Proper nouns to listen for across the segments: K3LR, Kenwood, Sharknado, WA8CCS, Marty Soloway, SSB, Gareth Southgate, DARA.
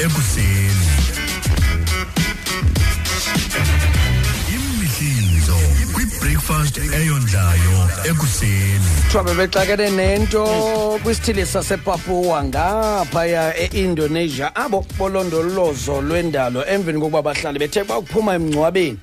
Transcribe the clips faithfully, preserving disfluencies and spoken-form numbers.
ekuseni imihlinzo kwibreakfast eyondlayo ekuseni thwabe bexakene nento kwisithili sasePapua ngaphaya eIndonesia abo bolondolozo lwendalo emveni kokuba bahlali bethe bakuphuma emngcwabeni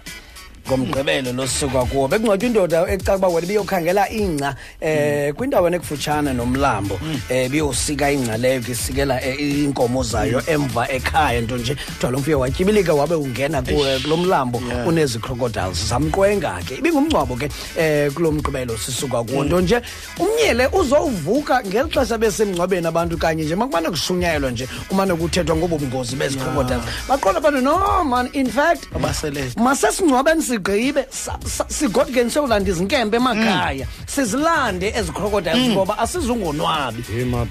ngomgqibelo losuka kuwo bekungcwatya indoda ecaba wena biyokhangela inca eh kwindawo nekufutshana nomlambo eh biyosika inca leyo isikela inkomo zayo emva ekhaya nto nje kuthiwa lo mfuyo watyibilika wabe ungena kulomlambo unezi crocodiles zamqwenga ke ibingumngcwabo ke eh kulomgqibelo sisuka kuwo nto nje umnyele uzovuka ngelixesha besemngcwabeni abantu kanye nje makubana kushunyayelwa nje kumane kuthethwa ngobungozi bezi crocodiles baqona abantu no man in fact abasele masesingcwabeni Gibe sigodu ke nsolanda izinkembe emakhaya sizilande ezicrocodiles ngoba asizungonwabi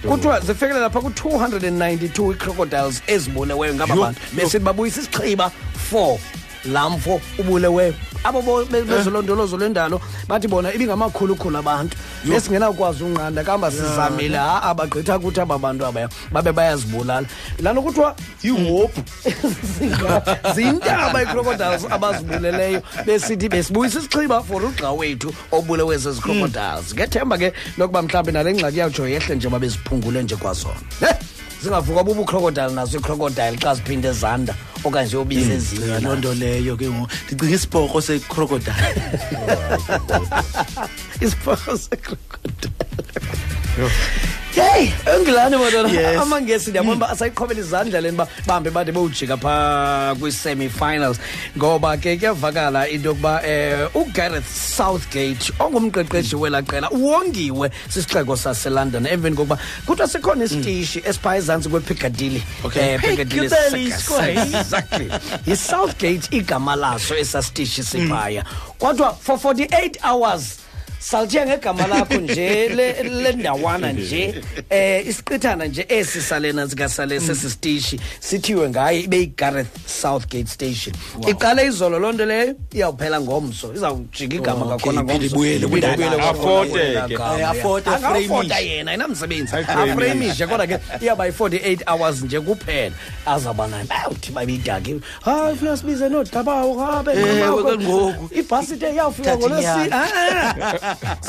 kuthiwa zifikele lapha ku two hundred ninety-two crocodiles ezibonewe ngabantu bese babuyisa isiqhiba four lamfo ubulewe abo bezolondolozo lwendalo bathi bona ibingamakhulukhulu abantu esingena ukwazi unqanda kamba sizamile abagqitha kuthi abantu abaya babe bayazibulala lana kuthiwa ihope zindaba icrocodiles abazibuleleyo besithi besibuyisa isiqhiba for ugqa wethu obulewe zezicrocodiles ngethemba ke lokuba mhlambe nalengxaki yatsho yehle nje babeziphungule nje kwazona zingavuka bubu crocodile nazo icrocodile xa ziphinde zanda okanje ubise ezinye loo nto leyo ke ndicinga isipoko secrocodile isipoko secrocodile hey engilane wona amangesi ndiyabona ba asayiqhobela izandla leni ba bahambe bade bowujika pha kwi semi-finals ngoba ke kuyavakala into yokuba eh uGareth Southgate ongumqeqeshi welaqela uwongiwe sisixeko saseLondon emveni kokuba kuthiwa sikhona isitishi esiphaya ezantsi kwePiccadilly eh Piccadilly Square exactly yiSouthgate igama laso esasitishi siphaya kodwa for forty-eight hours salje ngegama lakho nje le ndawana nje eh isiqithana nje esisalena zikasale sesisitishi sithiwe ngaye ibe iGareth Southgate station iqale izolo lonto leyo iyawuphela ngomso izawujika igama kakhona ngomso ibuyele ibuyele aforte ke aforte frame yena inamsebenzi aframe nje kodwa ke iyaba forty-eight hours nje kuphela azaba nayo uthi babidaki ha first bize no daba uhabe ngoku ibhasite iyafika ngolesi ah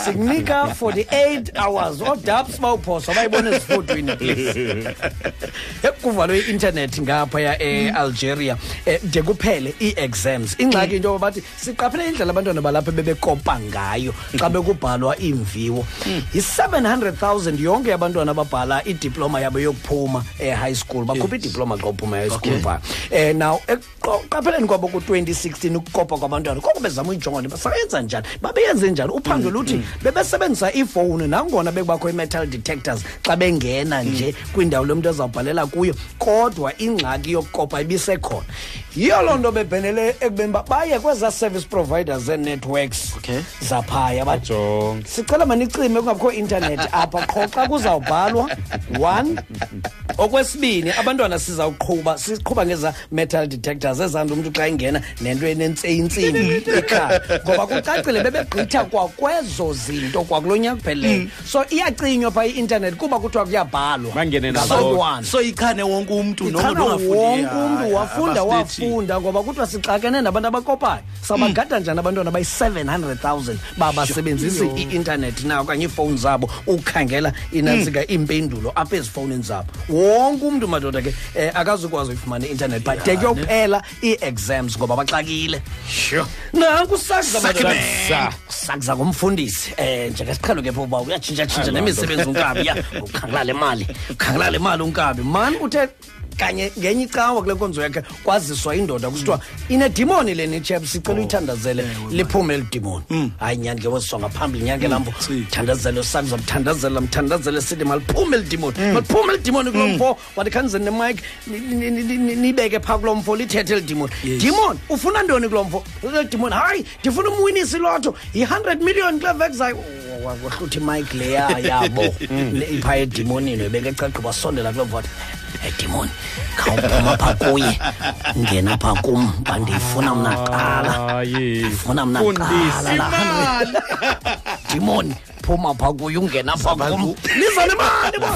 signika forty-eight hours of dubs mawuphosa bayibona ezifotweni please ekuvalwe i-internet ngapha ya eAlgeria de kuphele iexams ingxaki into bathi siqaphele indlela abantwana balapha bebekopa ngayo xa bekubhalwa imviwo i seven hundred thousand yonke abantwana ababhala idiploma yabo yokuphuma ehigh school bakhupha idiploma kophuma high school ba eh now ekuqapheleni kwabo ku twenty sixteen ukukopa kwabantwana koko bezama uyijonga basayenza njani babeyenze njani uphando luthi bebesebenzisa ifone nangona bekubakho i-metal detectors xa bengena nje kwindawo lomuntu azawubhalela kuyo kodwa ingxaki yokukopa ibisekhona yiyo loo nto bebhenele ekubeni uba baye kwezaa service providers zee-networks zaphaya sicela manicime kungabikho intanethi apha qho xa kuzawubhalwa one okwesibini abantwana sizawuqhuba siqhuba ngeza metal detectors ezanda umntu xa ingena nento enentsintsini ikhaya ngoba kucacile bebegqitha kwezo zinto kwakulonya kuphelele so iyacinywa pha i-internet kuba kuthiwa kuyabhalwa bangene nazo so ikhane wonke umntu wonke umntu wafunda wafunda ngoba kuthiwa sixakene nabantu abakopayo sabagada njani abantwana bayi-seven hundred thousand babasebenzisi i-internet na okanye iifowuni zabo ukhangela inantsika iimpendulo apha ezifowunini zabo wonke umntu madoda ke akazukwazi uyifumana i-internet but de kuyophela ii-exams ngoba baxakile nankusakuzabantu ngomfundisi eh njengesiqhelo ke phoba uyatshintsha tshintsha nemisebenzi unkabi ya ukhangela le mali ukhangela le mali unkabi man uthe kanye ngenye icawa kule konzo yakhe kwaziswa indoda kusithiwa inedimoni leni chap sicela uyithandazele liphume elidimoni hayi nyani ke wesonga phambili nyani ke lambo thandazelo sanzo mthandazela mthandazele sithi maliphume elidimoni maliphume elidimoni kulomfo walikhanze nemike nibeke pha kulomfo lithethe elidimoni dimoni ufuna ntoni kulomfo elidimoni hayi ndifuna umwinisi lotho one hundred million klavexayo wahluthi mike leya yabo ipha edimonini ebeke caqqa basondela kulomfo edimoni khawuphuma pha kuye ngena pha kum uba ndiyifuna mna kuqala ndifuna mna kuqala dimoni phuma pha kuye ungena pha kum niza nemali bos